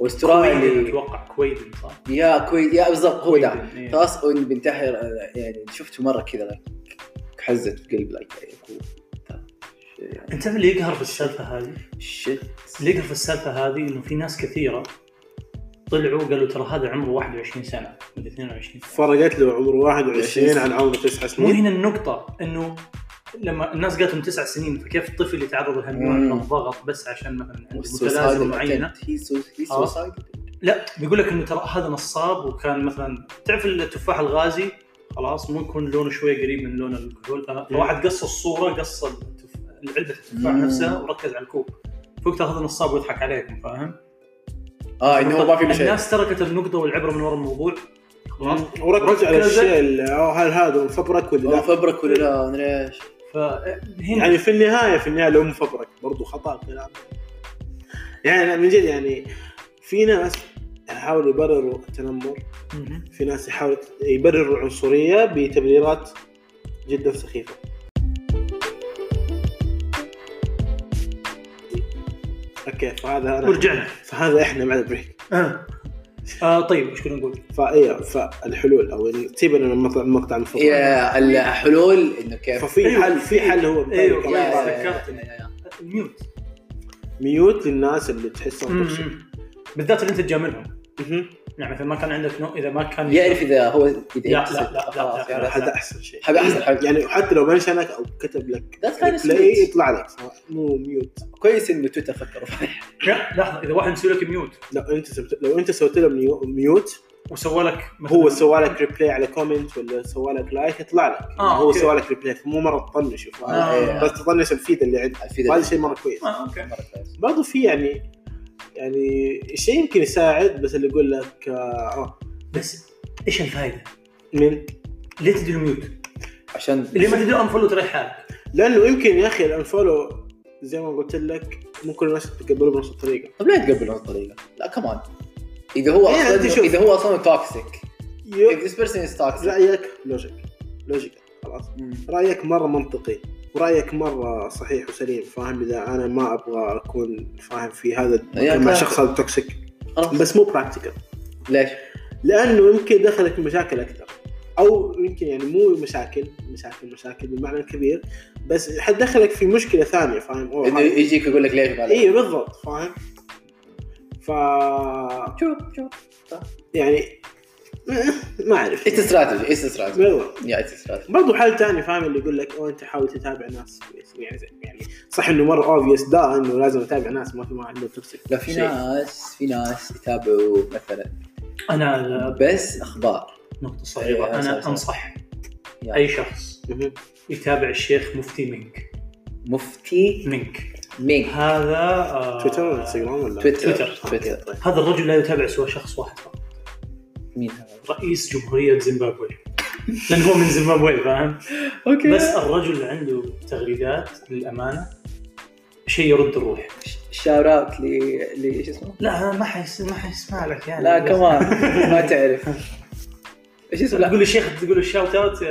أسترالي أتوقع كويت صح يا كويت يا بالضبط هو ده خلاص إنه بنتحر يعني شفته مرة كذا حزت في قلبي يعني. أنت اللي يقهر في السالفة هذه شيت اللي يقهر في السالفة هذه إنه في ناس كثيرة طلعوا قالوا ترى هذا عمره واحد وعشرين سنة من اثنين وعشرين فرقت له عمره واحد وعشرين عن عمره تسع سنين. وهنا النقطة إنه لما الناس قالتهم تسع سنين فكيف الطفل اللي يتعرض لهذا النوع من الضغط بس عشان مثلا عنده متلازمة معينة آه. لا بيقول لك إنه ترى هذا نصاب وكان مثلا تعرف التفاح الغازي خلاص مو يكون لونه شوي قريب من لون الكحول فواحد قص الصورة قص العلبة التفاح نفسها وركز على الكوب فوق تاخذ النصاب ويضحك عليكم فاهم. اه انه ما في شيء. الناس تركت النقطه والعبره من وراء الموضوع وركز على الشيء هل هذا مفبرك ولا لا مفبرك ولا لا أنا ليش يعني في النهاية في النهاية لو مفبرك برضو خطأ كلام يعني من جد. يعني في ناس يحاولوا يبرروا التنمر، في ناس يحاولوا يبرروا العنصرية بتبريرات جدا سخيفة. اوكي فهذا أنا ورجعنا فهذا احنا مع البريك. اه, آه طيب ايش كنا نقول؟ فايه فالحلول او تيبنا المقطع المقطع الفوق يا الحلول انه كيف ففي أيوه. حل في حل هو ايوه فكرتني الميوت ميوت للناس اللي تحسهم توكسيك بالذات اللي انت تجاملهم. نعم اذا ما كان عندك نوع اذا ما كان يعرف اذا هو يدعي هذا احسن شيء هذا احسن حاجه يعني حتى لو منشنك او كتب لك تلاقيه يطلع لك مو ميوت. كويس انه تويتر فكروا لا لحظه اذا واحد مسوي لك ميوت لا انت سبت... لو انت سويت له ميوت وسوى لك هو سوى لك ريبلاي على كومنت ولا سوى لك لايك يطلع لك آه هو سوى لك ريبلاي مو مره تطنش آه آه بس تطنش الفيد اللي عندك هذا شيء مره كويس. برضو في يعني يعني شيء يمكن يساعد بس اللي يقول لك آه بس إيش الفائدة من ليه تديله ميوت عشان اللي ما تديله أنفولو تريح حالك لأنه يمكن يا أخي الأنفولو زي ما قلت لك مو كل الناس تتقبله بنفس الطريقة. طب لا تقبله بنفس الطريقة لا كمان إذا هو إيه أصلا إذا هو أصلا توكسيك if this person is toxic رأيك لوجيك لوجيك خلاص رأيك مرة منطقي رأيك مرة صحيح وسليم فاهم. إذا أنا ما أبغى أكون فاهم في هذا كما شخص هذا توكسيك بس مو براكتيكال. ليش؟ لأنه يمكن دخلك مشاكل أكثر أو يمكن يعني مو مشاكل مشاكل مشاكل بالمعنى الكبير بس حد دخلك في مشكلة ثانية فاهم أو إنه يجيك يقول لك ليش بالك إيه بالضبط فاهم. فا شوف شوف يعني ما أعرف إيش استراتيجي إيش استراتيجي والله يا إيش استراتيجي. برضو حل تاني فاهم اللي يقول لك أو أنت حاول تتابع ناس يعني يعني صح إنه مرة obvious ده إنه لازم أتابع ناس ما في ما عنده توكسيك. لا في ناس في ناس يتابعوا مثلا أنا بس أخبار نقطة صغيرة أنا صار صار. أنصح يعني. أي شخص يتابع الشيخ مفتي منك مفتي منك ميك هذا آه... تويتر ولا إنستغرام ولا تويتر تويتر, تويتر. طيب. هذا الرجل لا يتابع سوى شخص واحد فقط مين هذا؟ رئيس جمهورية زيمبابوي لأن هو من زيمبابوي فاهم؟ أوكي بس الرجل عنده تغريدات للأمانة شيء يرد الروح شاورات لي لي إيش اسمه؟ لا ما حيس ما حيسمع لك يعني لا كمان ما تعرف إيش اسمه؟ تقول الشيخ تقول الشاوتات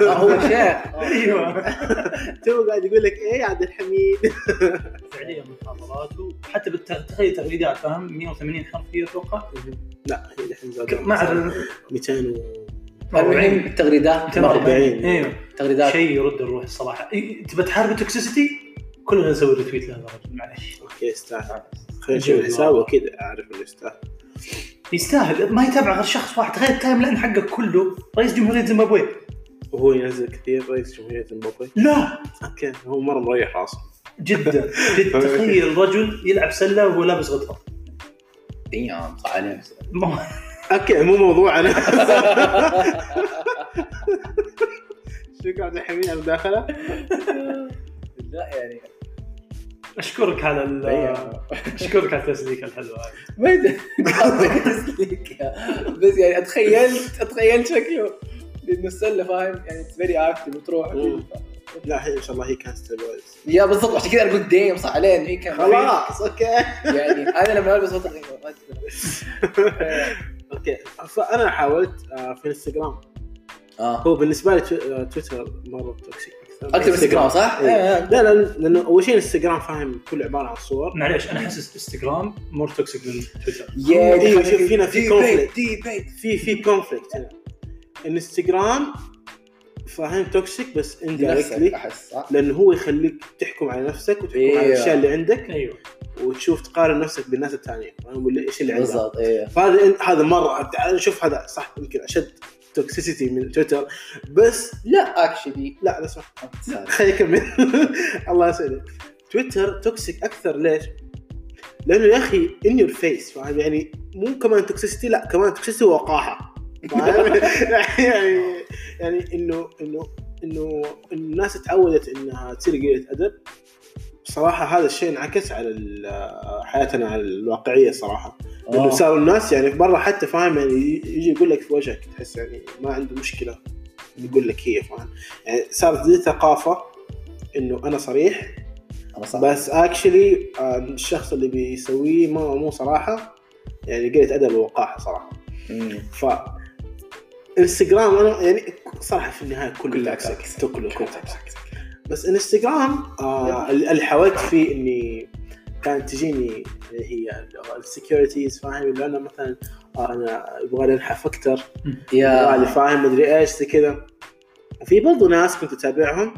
هو شيخ أيوة تو قاعد يقول لك إيه عبد الحميد فعليا من محاضراته حتى بالتغيير تغريدات فاهم مية وثمانين حرف هي أتوقع لا هي الحين زادت مع ميتين وأربعين التغريدات أربعين إيه تغريدات شيء يرد الروح الصراحة. تبى تحارب توكسيسيتي كلنا نسوي ريتويت لهذا الرجل معلش أوكي يستاهل خلينا نشوف حسابه كده أعرف إنه يستاهل يستاهل ما يتابع غير شخص واحد غير تايم لأن حقه كله رئيس جمهورية زيمبابوي وهو ينزل كثير رئيس جمهورية زيمبابوي لا أوكي هو مرة مريح راسه جدا جدا تخيل رجل يلعب سلة وهو لابس غطاء ديام طالع مو اوكي مو موضوع انا شكرا للحميد على المداخله. لا يعني اشكرك على اشكرك على التسليك الحلو هذا ما تسليك بس يعني اتخيلت اتخيلت شكله لانه السله فاهم يعني تبري عافتي وتروح لا هي ان شاء الله هي كانت ستيبلايز يا بالضبط عشان كذا انا قلت دايم صح علينا هي كان خلاص اوكي يعني انا لما البس صوت اوكي فانا حاولت في انستغرام اه هو بالنسبه لي تويتر مره توكسيك اكثر انستغرام صح لا لا لانه اول شيء انستغرام فاهم كل عباره عن صور معليش انا احس انستغرام مور توكسيك من تويتر ايوه شوف فينا في كونفليكت في في كونفليكت هنا انستغرام فاهم توكسيك بس اندايركتلي لانه هو يخليك تحكم على نفسك وتحكم إيه. على الاشياء اللي عندك ايوه وتشوف تقارن نفسك بالناس الثانيه ايش اللي عندك إيه. فهذا هذا مره تعال شوف هذا صح يمكن اشد توكسيسيتي من تويتر بس لا اكشلي لا لا صح خليك كمل الله يسعدك. تويتر توكسيك اكثر ليش؟ لانه يا اخي ان يور فيس فاهم يعني مو كمان توكسيسيتي لا كمان توكسيسيتي وقاحه يعني يعني إنه إنه إنه الناس تعودت إنها تصير قليلة أدب صراحة. هذا الشيء انعكس على حياتنا على الواقعية صراحة انه ساووا الناس يعني برا حتى فاهم يعني يجي يقول لك في وجهك تحس يعني ما عنده مشكله يقول لك هي فاهم يعني صارت دي ثقافه انه انا صريح أنا بس اكشلي الشخص اللي بيسويه ما مو صراحه يعني قله ادب ووقاحه صراحه. امم ف انستغرام انا يعني صراحه في النهايه كل عكسك تاكله كل عكسك بس انستغرام آه الحوادث فيه اني كانت تجيني اللي هي السكيورتيز فاهم اللي انا مثلا آه انا ابغى انحف اكثر يا اللي فاهم مدري ايش زي كذا. وفي برضو ناس كنت اتابعهم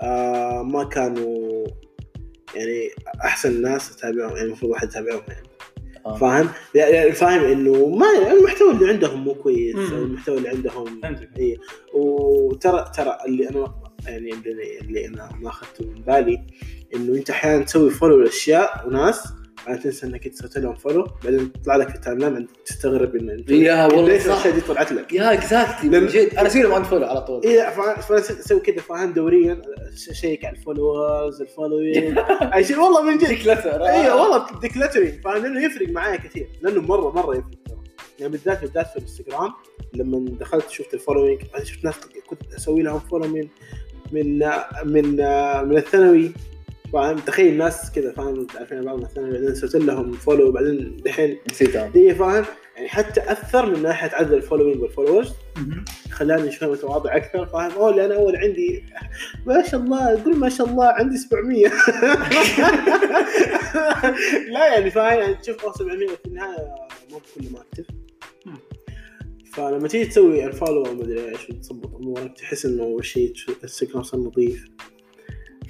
آه ما كانوا يعني احسن ناس اتابعهم يعني المفروض واحد يتابعهم يعني آه. فاهم يعني فاهم انه ما المحتوى اللي عندهم مو كويس المحتوى اللي عندهم اي وترى ترى اللي انا يعني اللي انا ما اخذته من بالي انه انت احيانا تسوي فولو لاشياء وناس بعدين تنسى انك تسوي لهم فولو بعدين تطلع لك في التايم لاين تستغرب ان انت يا والله الاشياء دي طلعت لك يا اكزاكتلي بجد انا اسوي لهم فولو على طول اي فسوي كذا فاهم دوريا شيك على الفولورز الفولوينج اي والله من جد ديكلاتر اي والله ديكلاترين فاهم انه يفرق معايا كثير لانه مره مره يفرق يعني بالذات بالذات في الانستغرام لما دخلت شفت الفولوينج شفت ناس كنت اسوي لهم فولو من من من من الثانوي فاهم تخيل ناس كذا فاهم تعرفين بعض مثلا بعدين سويت لهم فولو بعدين الحين نسيتهم اي فاهم يعني حتى اثر من ناحيه عدد الفولوينج والفولورز خلاني شويه متواضع اكثر فاهم اوه اللي انا اول عندي ما شاء الله قول ما شاء الله عندي سبعمية لا يعني فاهم يعني تشوف سبعمية في النهايه مو كل ما اكتب فلما تيجي تسوي الفولو ما ادري ايش تظبط امورك تحس انه شيء السكن صار نظيف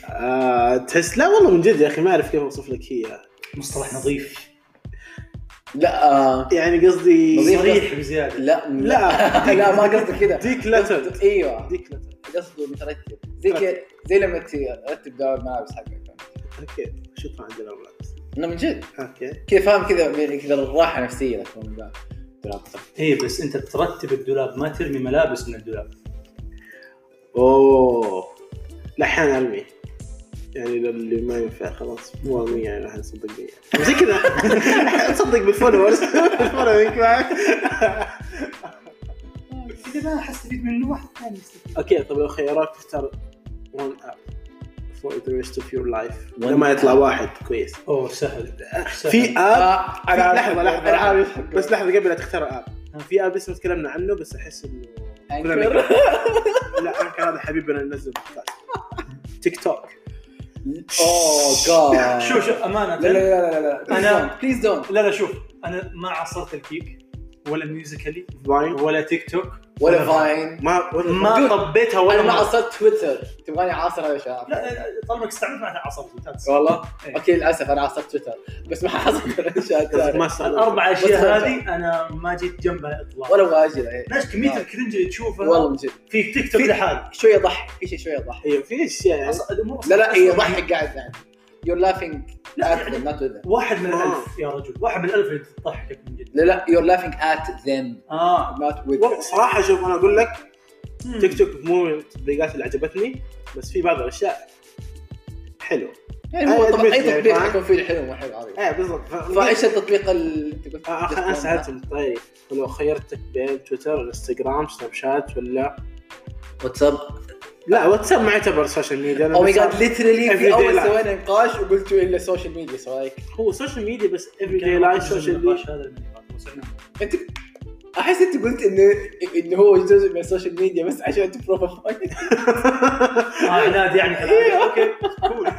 آه، تحس لا والله من جد يا اخي ما اعرف كيف اوصف لك هي مصطلح نظيف لا آه. يعني قصدي صريح بزياده لا لا لا ما قصدي كذا ديكلاتر ايوه ديكلاتر قصده مترتب زي كذا زي لما ترتب دور ملابس حقك اوكي شوف عندنا ملابس انا من جد اوكي كيف فاهم كذا كذا الراحه النفسيه لك من ذا ايه بس انت ترتب الدولاب ما ترمي ملابس من الدولاب اوه لا حين ارمي يعني اللي ما ينفع خلاص مو ارمي يعني راح نصدق بيه زي كذا نصدق بالفولورز بالفولورينج معك اذا ما حستفيد منه واحد ثاني يستفيد اوكي طب لو خيارات تختار one app for the rest of your life لما يطلع واحد كويس اوه سهل في اب لحظه لحظه بس لحظه قبل لا تختار اب في اب لسه ما تكلمنا عنه بس احس انه لا أنكر هذا حبيبنا ننزل تيك توك اوه جاد شوف شوف امانه لا لا لا انا بليز دونت لا لا شوف انا ما عصرت الكيك ولا ميوزيكالي ولا تيك توك ولا فاين ما ما طبيتها ولا انا عصرت تويتر تبغاني عاصر هذا الشيء لا طالما استعملت ما عصرت تويتر والله اوكي للاسف انا عصرت تويتر بس ما حصلت الاشياء الاربع اشياء هذه انا ما جيت جنبها اطلاق ولا ابغى اجي ليش كميه الكرنج اللي تشوفها والله من جد في تيك توك لحاله شويه ضحك في شيء شويه ضحك ايوه في اشياء لا لا هي ضحك قاعد يعني you're laughing at them not with them واحد من الألف يا رجل واحد من الألف اللي تضحكك من جد لا لا you're laughing at them آه. not with them صراحة شوف أنا أقول لك تيك توك مو من التطبيقات اللي عجبتني بس في بعض الأشياء حلو يعني هو طبعا أي تطبيق حيكون فيه الحلو وحلو عظيم ايه بالضبط فإيش التطبيق اللي أنت قلت آه أنا سألت طيب لو خيرتك بين تويتر انستغرام سناب شات ولا واتساب لا واتساب ما يعتبر سوشيال ميديا. أوه my god literally في أول سوينا نقاش وقلت إلا سوشيال ميديا صحيح. هو سوشيال ميديا بس everyday life سوشيال ميديا. أنت أحس أنت قلت إنه إنه هو جزء من السوشيال ميديا بس عشان تبروفايل. آه نادي يعني كلام. أوكي cool.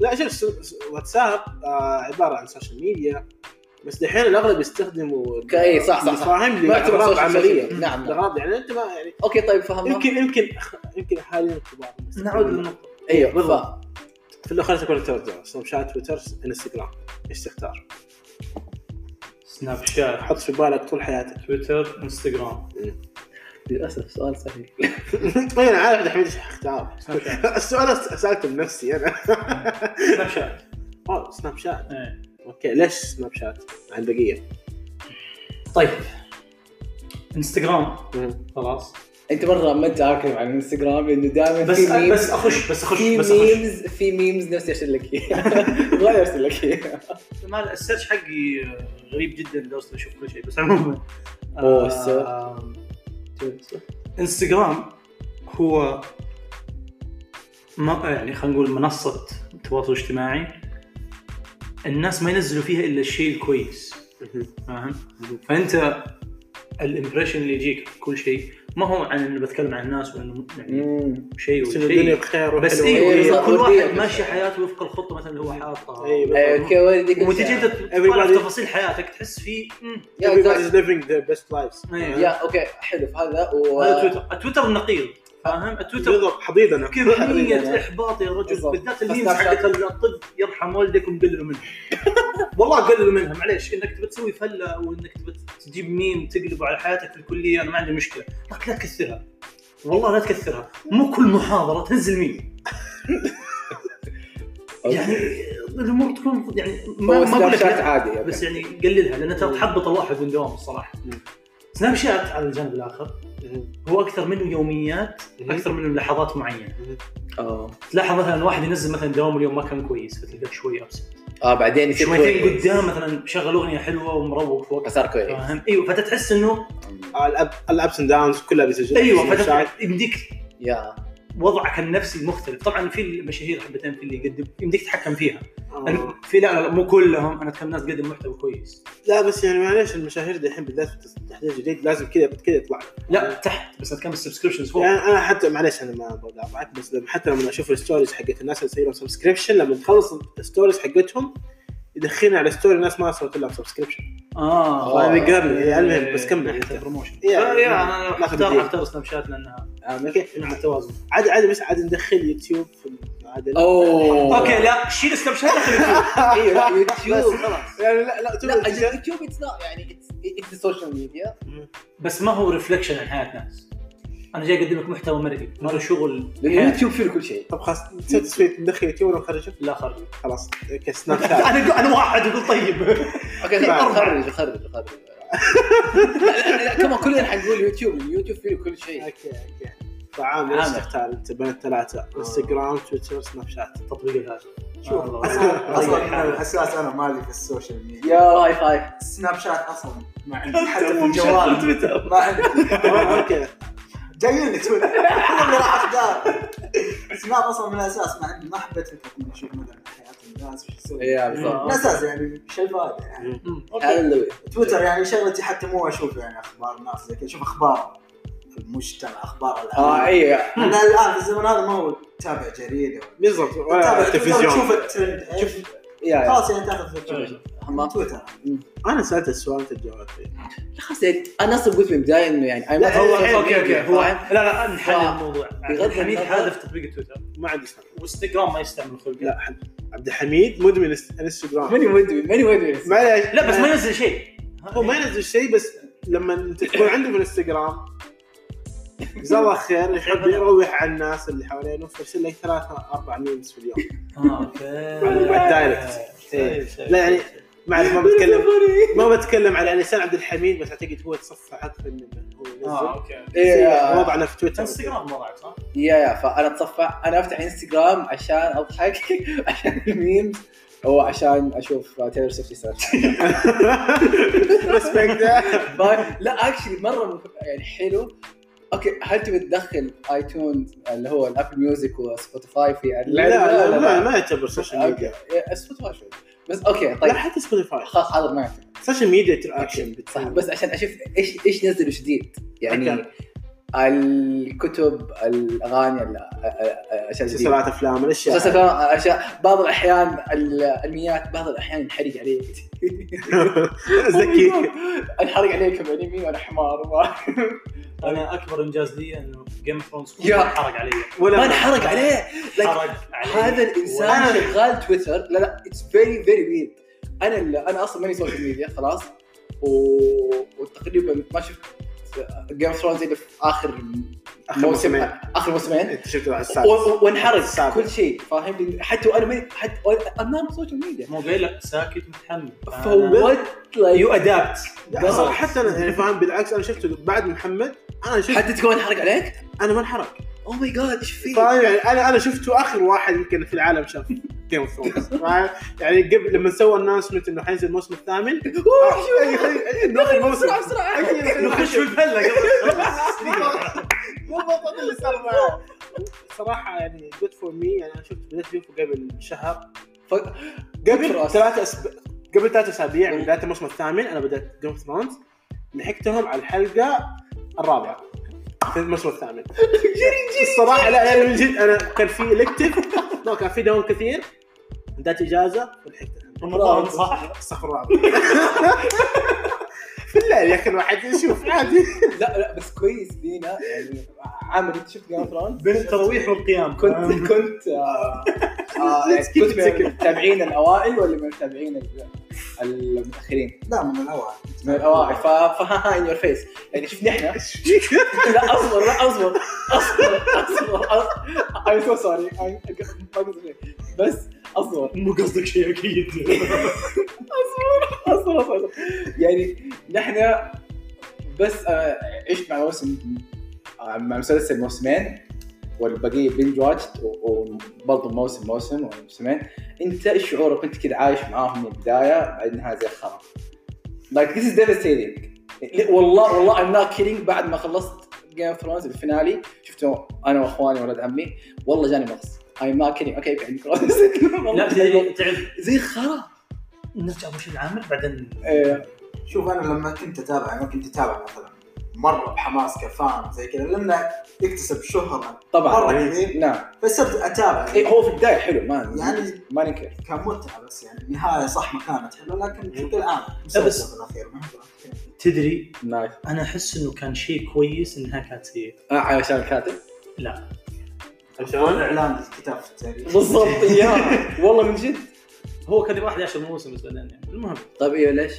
لا شوف واتساب عبارة عن سوشيال ميديا بس دحين الأغلب يستخدموا كأي صح صح فاهم لي أغراض عملية نعم أغراض يعني أنت ما يعني أوكي طيب فهمنا يمكن يمكن يمكن حاليا كبار نعود للنقطة أيوة بالضبط في الأخير تكون تويتر سناب شات تويتر إنستغرام إيش تختار سناب شات حط في بالك طول حياتك تويتر إنستغرام للأسف سؤال سهل أنا عارف دحين إيش اختار السؤال سألته بنفسي أنا سناب شات أو سناب شات اوكي ليش سناب شات عن البقيه؟ طيب انستغرام خلاص انت مره ما تاكل على الانستغرام انه دائما بس في ميمز بس اخش بس اخش في بس اخش ميمز في ميمز نفسي ارسل لك اياها ارسل لك اياها ما السيرش حقي غريب جدا لو اصلا اشوف كل شيء بس المهم اوه آه انستغرام هو ما يعني خلينا نقول منصه تواصل اجتماعي الناس ما ينزلوا فيها الا الشيء الكويس فاهم فانت الامبريشن اللي يجيك كل شيء ما هو عن انه بتكلم عن الناس وانه يعني شيء والدنيا بخير بس إيه كل واحد ماشي حياته وفق الخطه مثلا اللي هو حاطها وتجي تطلع تفاصيل حياتك تحس فيه everybody is living their best lives يا اوكي حلو هذا وهذا تويتر النقيض فاهم تويتر حضيضنا كمية احباط يا رجل بالذات اللي حقت الطب يرحم والدك ومقلل منها والله قلل منها معليش انك تبي تسوي فله وانك تبي تجيب مين تقلبه على حياتك الكليه انا ما عندي مشكله لكن لا تكثرها والله لا تكثرها مو كل محاضره تنزل مين يعني الامور تكون يعني ما اقول لك عادي بس يعني قللها لان ترى تحبط الواحد من دوام الصراحه سناب شات على الجنب الاخر هو اكثر منه يوميات اكثر منه لحظات معينه اه تلاحظ مثلا واحد ينزل مثلا دوام اليوم ما كان كويس فتلقى شوي ابسط اه بعدين يصير شويتين قدام مثلا شغل اغنيه حلوه ومروق فوق صار كويس فاهم ايوه فتتحس انه الاب الابس اند داونز كلها بيسجل ايوه فتبدا يمديك يا وضعك النفسي مختلف طبعا في المشاهير حبتين في اللي يقدم يمديك تتحكم فيها أنا في لا, لا مو كلهم انا كم ناس قدم محتوى كويس لا بس يعني معليش المشاهير دي الحين بالذات تحتاج جديد لازم كذا كذا يطلع لا تحت بس كم السبسكريبشنز فوق يعني انا حتى معليش انا ما بضاعك بس حتى لما اشوف الستوريز حقت الناس اللي سووا سبسكريبشن لما تخلص الستوريز حقتهم يدخلنا على ستوري الناس ما سووا لها سبسكريبشن اه والله قرني المهم بس كمل انت بروموشن انا اختار اختار سناب شات لانها اوكي مع التوازن عادي عادي بس عادي ندخل يوتيوب في عادل. اوه اوكي لا شيل سناب شات دخل اليوتيوب ايوه يوتيوب خلاص يعني لا لا لا اليوتيوب اتس نوت يعني اتس السوشيال ميديا بس ما هو ريفلكشن عن حياه الناس انا جاي اقدم لك محتوى مرئي ما له شغل اليوتيوب فيه كل شيء طب خلاص نسيت سويت ندخل يوتيوب ولا خرجت لا خرج خلاص كسنا انا انا واحد اقول طيب اوكي خرج خرج خرج لا كمان كلنا حنقول يوتيوب اليوتيوب فيه كل شيء اوكي اوكي طعام الاستقتال انت بين الثلاثه انستغرام تويتر سناب شات التطبيق هذا شوف اصلا احنا الاساس انا مالي في السوشيال ميديا يا راي فايف سناب شات اصلا ما عندي حتى في الجوال ما عندي اوكي جايين لك تويتر كله راح اختار سناب اصلا من الاساس ما عندي ما حبيت فكره اشوف مثلا حياه الناس وش يسوي من الاساس يعني شيء فاضي يعني تويتر يعني شغلتي حتى مو اشوف يعني اخبار الناس زي كذا اشوف اخبار المجتمع اخبار الان اه ايوه انا الان في الزمن هذا ما هو تابع جريده بالضبط ولا تلفزيون شوف الترند شوف خلاص يعني تاخذ فكره اما تويتر انا سالت السؤال انت جاوبت لا خلاص انا اصلا قلت في البدايه انه يعني انا اوكي اوكي هو لا لا نحل الموضوع عبد الحميد هذا في تطبيق تويتر ما عندي سناب وانستغرام ما يستعمل خلق لا عبد الحميد مدمن انستغرام ماني مدمن ماني مدمن لا بس ما ينزل شيء هو ما ينزل شيء بس لما تكون عنده في الانستغرام جزاه الله خير يحب يروح على الناس اللي حوالينه ويرسل لك ثلاثة أربع ميمز في اليوم اه اوكي دايركت لا يعني ما اعرف ما بتكلم ما بتكلم على انسان عبد الحميد بس اعتقد هو تصفى عطف انه هو ينزل اه اوكي وضعنا في تويتر انستغرام وضعت صح يا يا فانا اتصفى انا افتح انستغرام عشان اضحك عشان الميمز او عشان اشوف تايلر سويفت سيرش ريسبكت لا اكشلي مره يعني حلو اوكي هل تبي تدخل ايتونز اللي هو الابل ميوزك وسبوتيفاي في لا لا لا, لا, لا ما يعتبر سوشيال ميديا سبوتيفاي بس اوكي طيب لا حتى سبوتيفاي خلاص حاضر ما يعتبر سوشيال ميديا انتراكشن بس عشان اشوف ايش ايش نزلوا جديد يعني أكيد. الكتب الاغاني الاشياء مسلسلات افلام الاشياء مسلسلات بعض الاحيان الميات بعض الاحيان انحرق عليك زكي انحرق عليك بانمي وانا حمار انا اكبر انجاز لي انه جيم اوف ثرونز انحرق علي ما انحرق عليه هذا الانسان شغال تويتر لا لا اتس فيري فيري ويرد انا انا اصلا ماني سوشيال ميديا خلاص وتقريبا ما شفت Game of Thrones في آخر اخر موسمين اخر موسمين التيشيرت السادس وانحرز كل شيء فاهمني. حتى وانا من حتى انا من سوشيال ميديا مو قايل ساكت متحمل فوت لا يو ادابت صراحه. حتى انا يعني فاهم بالعكس انا شفته بعد محمد انا شفت حتى تكون حرق عليك انا ما انحرق. او ماي جاد ايش في فاهم يعني انا انا شفته اخر واحد يمكن في العالم شاف جيم اوف ثرونز يعني قبل لما سووا الناس انه حينزل الموسم الثامن ناخذ موسم بسرعه بسرعه نخش الفله قبل بالضبط اللي صار معه صراحه يعني جود فور مي. يعني انا شفت بديت اشوفه قبل شهر ف... قبل ثلاث أسب... قبل ثلاث اسابيع من بدايه الموسم الثامن انا بدات جيم اوف ثرونز لحقتهم على الحلقه الرابعه في الموسم الثامن الصراحه. لا انا من جد انا كان في الكتف لا كان في دوام كثير بدات اجازه ولحقتها رمضان صح الصخر الرابع لا يا اخي الواحد يشوف عادي. لا لا بس كويس دينا يعني عامل انت شفت جيم اوف ثرونز بين التراويح والقيام كنت كنت آه آه كنت متابعين الاوائل ولا متابعين المتاخرين؟ لا من الاوائل من الاوائل ف فها ان يور فيس يعني شفنا احنا لا اصبر لا اصبر اصبر اصبر اي سو سوري اي بس اصبر مو قصدك شيء اكيد اصبر اصبر اصبر يعني نحن بس عشت مع موسم مع مسلسل موسمين والباقي بنج واتشت وبرضه موسم موسم وموسمين. انت ايش شعورك كنت كذا عايش معاهم من البدايه بعد النهايه زي خرا like this is devastating والله والله I'm not kidding. بعد ما خلصت Game of Thrones الفينالي شفته انا واخواني ولد عمي والله جاني مغص I'm not kidding اوكي يعني والله تعب زي خرا نرجع وش العامل بعدين. شوف انا لما كنت اتابع انا كنت اتابع مثلا مره بحماس كفان زي كذا لما يكتسب شهره طبعا مره كثير نعم بس اتابع إيه هو في البدايه حلو ما يعني ما ننكر كان متعه بس يعني النهايه صح ما كانت حلوه لكن شوف الان بس بالاخير ما تدري نايف انا احس انه كان شيء كويس انها كانت سيئه اه عشان الكاتب لا عشان اعلان الكتاب في التاريخ بالضبط اياه والله من جد هو كان واحد عشر موسم بس بعدين يعني المهم طبيعي ليش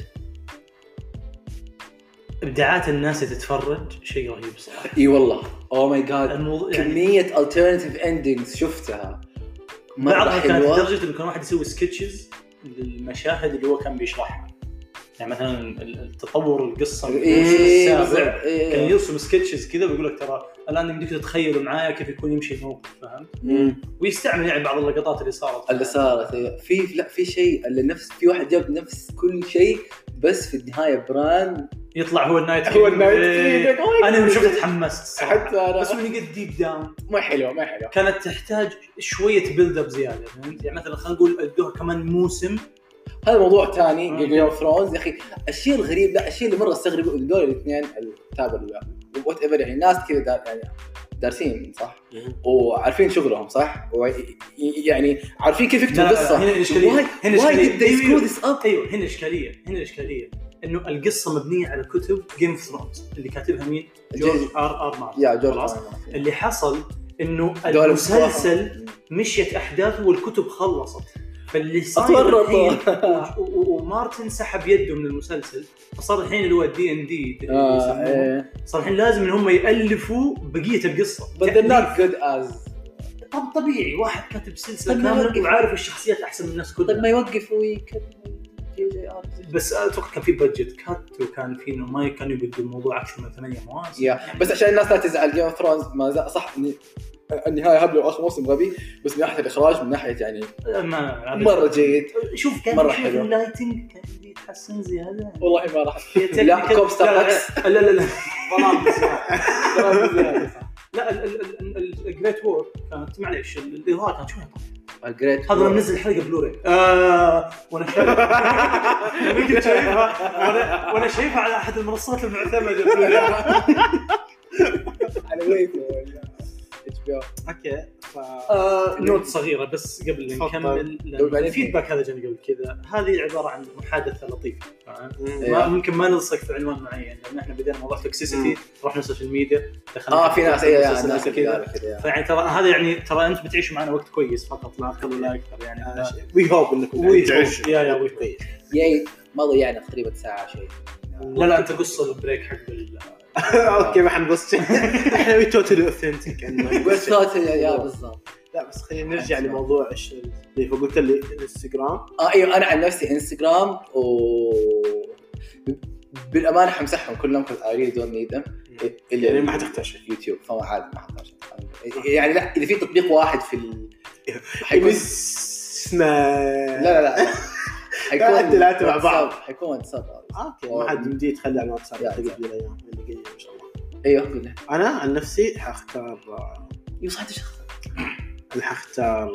ابداعات الناس تتفرج شيء رهيب صراحه اي والله او ماي جاد كميه التيرناتيف اندينجز شفتها بعضها كانت لدرجه انه كان واحد يسوي سكتشز للمشاهد اللي هو كان بيشرحها يعني مثلا التطور القصه من إيه السابع إيه كان يرسم سكتشز كذا ويقول لك ترى الان يمديك تتخيلوا معايا كيف يكون يمشي الموقف فهمت ويستعمل يعني بعض اللقطات اللي صارت اللي صارت إيه. في لا في شيء اللي نفس في واحد جاب نفس كل شيء بس في النهايه بران يطلع هو النايت كينج هو النايت كينج إيه. انا مشيت اتحمست بس من قد ديب داون ما حلوه ما حلوه كانت تحتاج شويه بيلد اب زياده فهمت يعني مثلا خلينا نقول الدور كمان موسم هذا موضوع ثاني جيم اوف ثرونز يا اخي الشيء الغريب لا الشيء اللي مره استغربه الدور الاثنين التابر وات ايفر يعني ناس كذا دا يعني دارسين صح وعارفين شغلهم صح يعني عارفين كيف يكتبوا قصه هنا الاشكاليه هنا الاشكاليه ايوه هنا الاشكاليه هنا الاشكاليه انه القصه مبنيه على كتب جيم اوف ثرونز اللي كاتبها مين جورج آر آر مارتن خلاص اللي حصل انه المسلسل مشيت احداثه والكتب خلصت فاللي صار ومارتن سحب يده من المسلسل فصار الحين اللي هو الدي ان دي يسموه صار الحين لازم ان هم يالفوا بقيه القصه بدلناك جود از طب طبيعي واحد كاتب سلسله كامله وعارف الشخصيات احسن من الناس كلها طب ما يوقف ويكتب بس اتوقع كان في بادجت كات وكان في انه ما كانوا يبدوا الموضوع اكثر من ثمانية مواسم yeah. بس عشان الناس لا تزعل جيم اوف ثرونز ما صح النهايه هبله واخر موسم غبي بس من ناحيه الاخراج من ناحيه يعني ما مره جيد شوف كان مره حلو اللايتنج كان يتحسن زياده والله ما راح لا كوب ستاكس لا لا لا لا الجريت وور كانت معليش الاضاءه كانت شويه الجريت هذا منزل حلقه بلوري آه وانا شايفها وانا شايفها على احد المنصات المعتمده على ويفي اوكي ف آه، نوت صغيره بس قبل نكمل الفيدباك هذا جاني قبل كذا هذه عباره عن محادثه لطيفه ما ممكن ما نلصق في عنوان معين لان احنا بدينا موضوع توكسيسيتي رحنا سوشيال ميديا دخلنا اه في ناس اي كذا فيعني ترى هذا يعني ترى انت بتعيشوا معنا وقت كويس فقط لا اكثر ولا اكثر يعني وي هوب انكم تعيشوا يا يا وي كويس يعني ما ضيعنا تقريبا ساعه شيء لا لا انت قصه البريك حق اوكي ما حنبص احنا وي توتالي اوثنتيك عندنا بس توتالي يا بالضبط. لا بس خلينا نرجع لموضوع اللي قلت لي انستغرام. اه ايوه انا عن نفسي انستغرام و بالامانه حمسحهم كلهم كنت اريد دون نيدم اللي يعني ما حتحتاج يوتيوب فما عادي ما حتحتاج يعني. لا اذا في تطبيق واحد في ال... حيكون لا لا لا حيكون ثلاثه مع بعض حيكون واتساب. اوكي ما حد مدي يتخلى عن واتساب قبل الايام اللي جايه ان شاء الله. ايوه قلنا انا عن نفسي حختار يصحى شخص انا حختار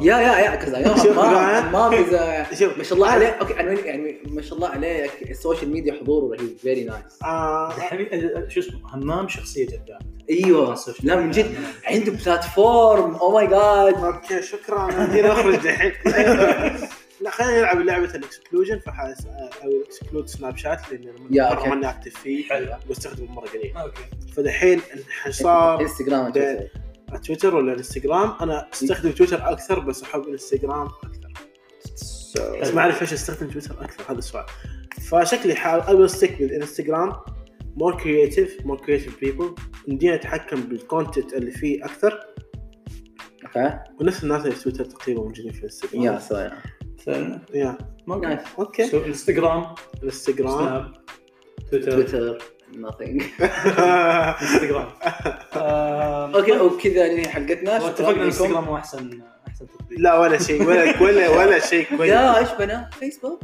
يا يا يا كذا يا ما ما بذا ما شاء الله عليه. اوكي انا يعني ما شاء الله عليك السوشيال ميديا حضوره رهيب فيري نايس. اه شو اسمه همام شخصيه جدا. ايوه لا من جد عنده بلاتفورم او ماي جاد. اوكي شكرا انا اخرج الحين. لا خلينا نلعب لعبه الاكسكلوجن فحاس او الاكسكلود سناب شات لانه مره ما اكتب فيه واستخدمه مره قليل. اوكي فدحين الحصار انستغرام تويتر ولا انستغرام. انا استخدم تويتر اكثر بس احب انستغرام اكثر so... بس ما اعرف ايش استخدم تويتر اكثر هذا السؤال. فشكلي حال ابغى استكمل انستغرام more creative more creative people ندي اتحكم بالكونتنت اللي فيه اكثر. اوكي ونفس الناس اللي في تويتر تقريبا موجودين في انستغرام. يا صايع يا ما اوكي سو انستغرام انستغرام تويتر nothing انستغرام. اوكي وكذا ننهي حلقتنا. اتفقنا انستغرام هو احسن احسن تطبيق. لا ولا شيء ولا ولا ولا شيء كويس. لا ايش بنا فيسبوك.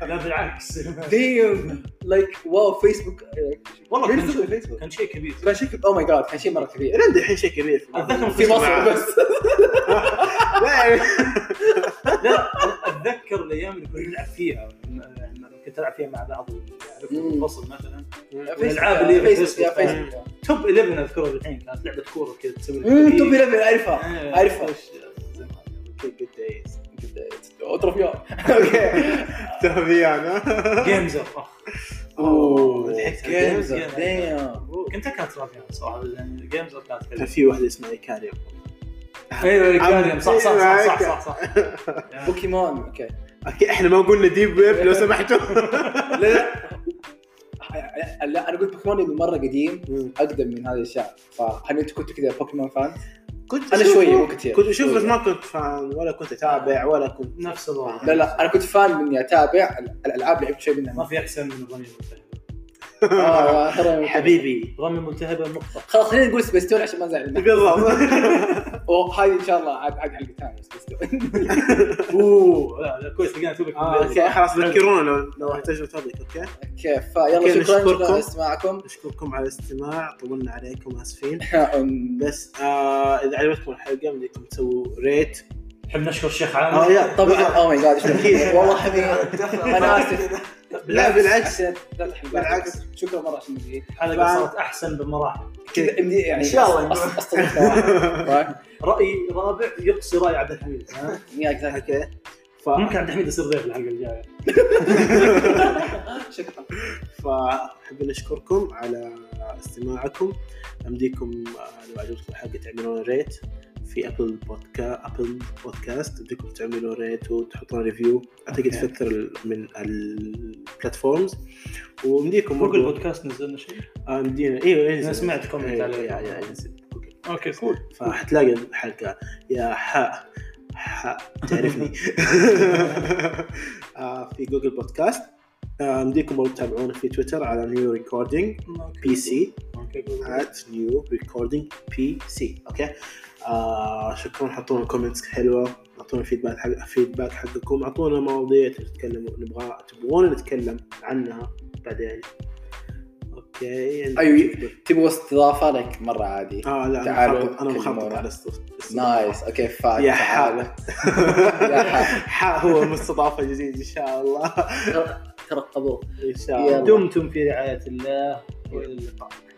لا بالعكس ديم لايك واو فيسبوك والله كان شيء كبير كان شيء او ماي جاد كان شيء مره كبير. انا الحين شيء كبير في مصر بس. لا لا اتذكر الايام اللي كنا نلعب فيها كنت ألعب فيها مع بعض الفصل مثلاً الألعاب اللي فيسبوك فيسبوك توب إليفن أذكره الحين كانت لعبة كورة كده تسوي توب إليفن أعرفها أعرفها good days good days أطرف يوم تهبيانا games of أوه games of damn كنت كانت رابعة صراحة لأن games of كانت كذا. في واحدة اسمها إيكاريوم. أيوة إيكاريوم صح صح صح صح صح بوكيمون. أوكي أكيد إحنا ما قلنا ديب ويب لو سمحتوا. لا لا لا أنا قلت بوكيمون إنه مرة قديم أقدم من هذه الأشياء. فهل أنت كنت كذا بوكيمون فان؟ كنت أنا شوية مو كتير. كنت أشوف بس ما كنت فان ولا كنت أتابع ولا كنت نفس الوضع. لا لا أنا كنت فان مني أتابع الألعاب لعبت شوي منها. ما في أحسن من رامي ملتهبة. حبيبي رامي ملتهبة نقطة. خلاص خلينا نقول سبيس تون عشان ما نزعل. بالضبط. وهاي إن شاء الله عاد عاد على القتال بس. أوه لا كويس لقينا توبك. أوكي خلاص ذكرونا لو لو احتاجوا توبك. أوكي أوكي فيلا شكرا على استماعكم. أشكركم على الاستماع طولنا عليكم آسفين. بس آه إذا عجبتكم الحلقة بدكم تسووا ريت. حب نشكر الشيخ عامر. آه طبعا أوه ماي جاد شكرا والله حبيبي أنا آسف. لا بالعكس بالعكس شكرا مرة عشان جيت. حلقة صارت أحسن بمراحل كذا يعني إن شاء الله. رأي رابع يقصي رأي عبد الحميد. ها يا كذا ممكن عبد الحميد يصير ضيف الحلقة الجاية. شكرا فحب نشكركم على استماعكم. أمديكم لو عجبتكم الحلقة تعملون ريت في أبل بودكا أبل بودكاست. أمديكم تعملون ريت وتحطون ريفيو أعتقد في أكثر من البلاتفورمز. وأمديكم جوجل بودكاست نزلنا شيء. أمدينا إيه أنا سمعت كومنت عليه. اوكي كول فحتلاقي الحلقه يا حاء حاء تعرفني. في جوجل بودكاست. امديكم برضو تتابعونا في تويتر على نيو ريكوردينج بي سي ات نيو ريكوردينج بي سي. اوكي شكرا حطونا كومنتس حلوه اعطونا فيدباك حق فيدباك حقكم اعطونا مواضيع تتكلموا نبغى تبغون نتكلم عنها بعدين. أيوة تبغى استضافة لك مرة عادي. آه لا أنا مخطط على استضافة. نايس أوكي فاعل. يا حالة حاء هو مستضافة جديد إن شاء الله. ترقبوا إن شاء الله. دمتم في رعاية الله وإلى اللقاء.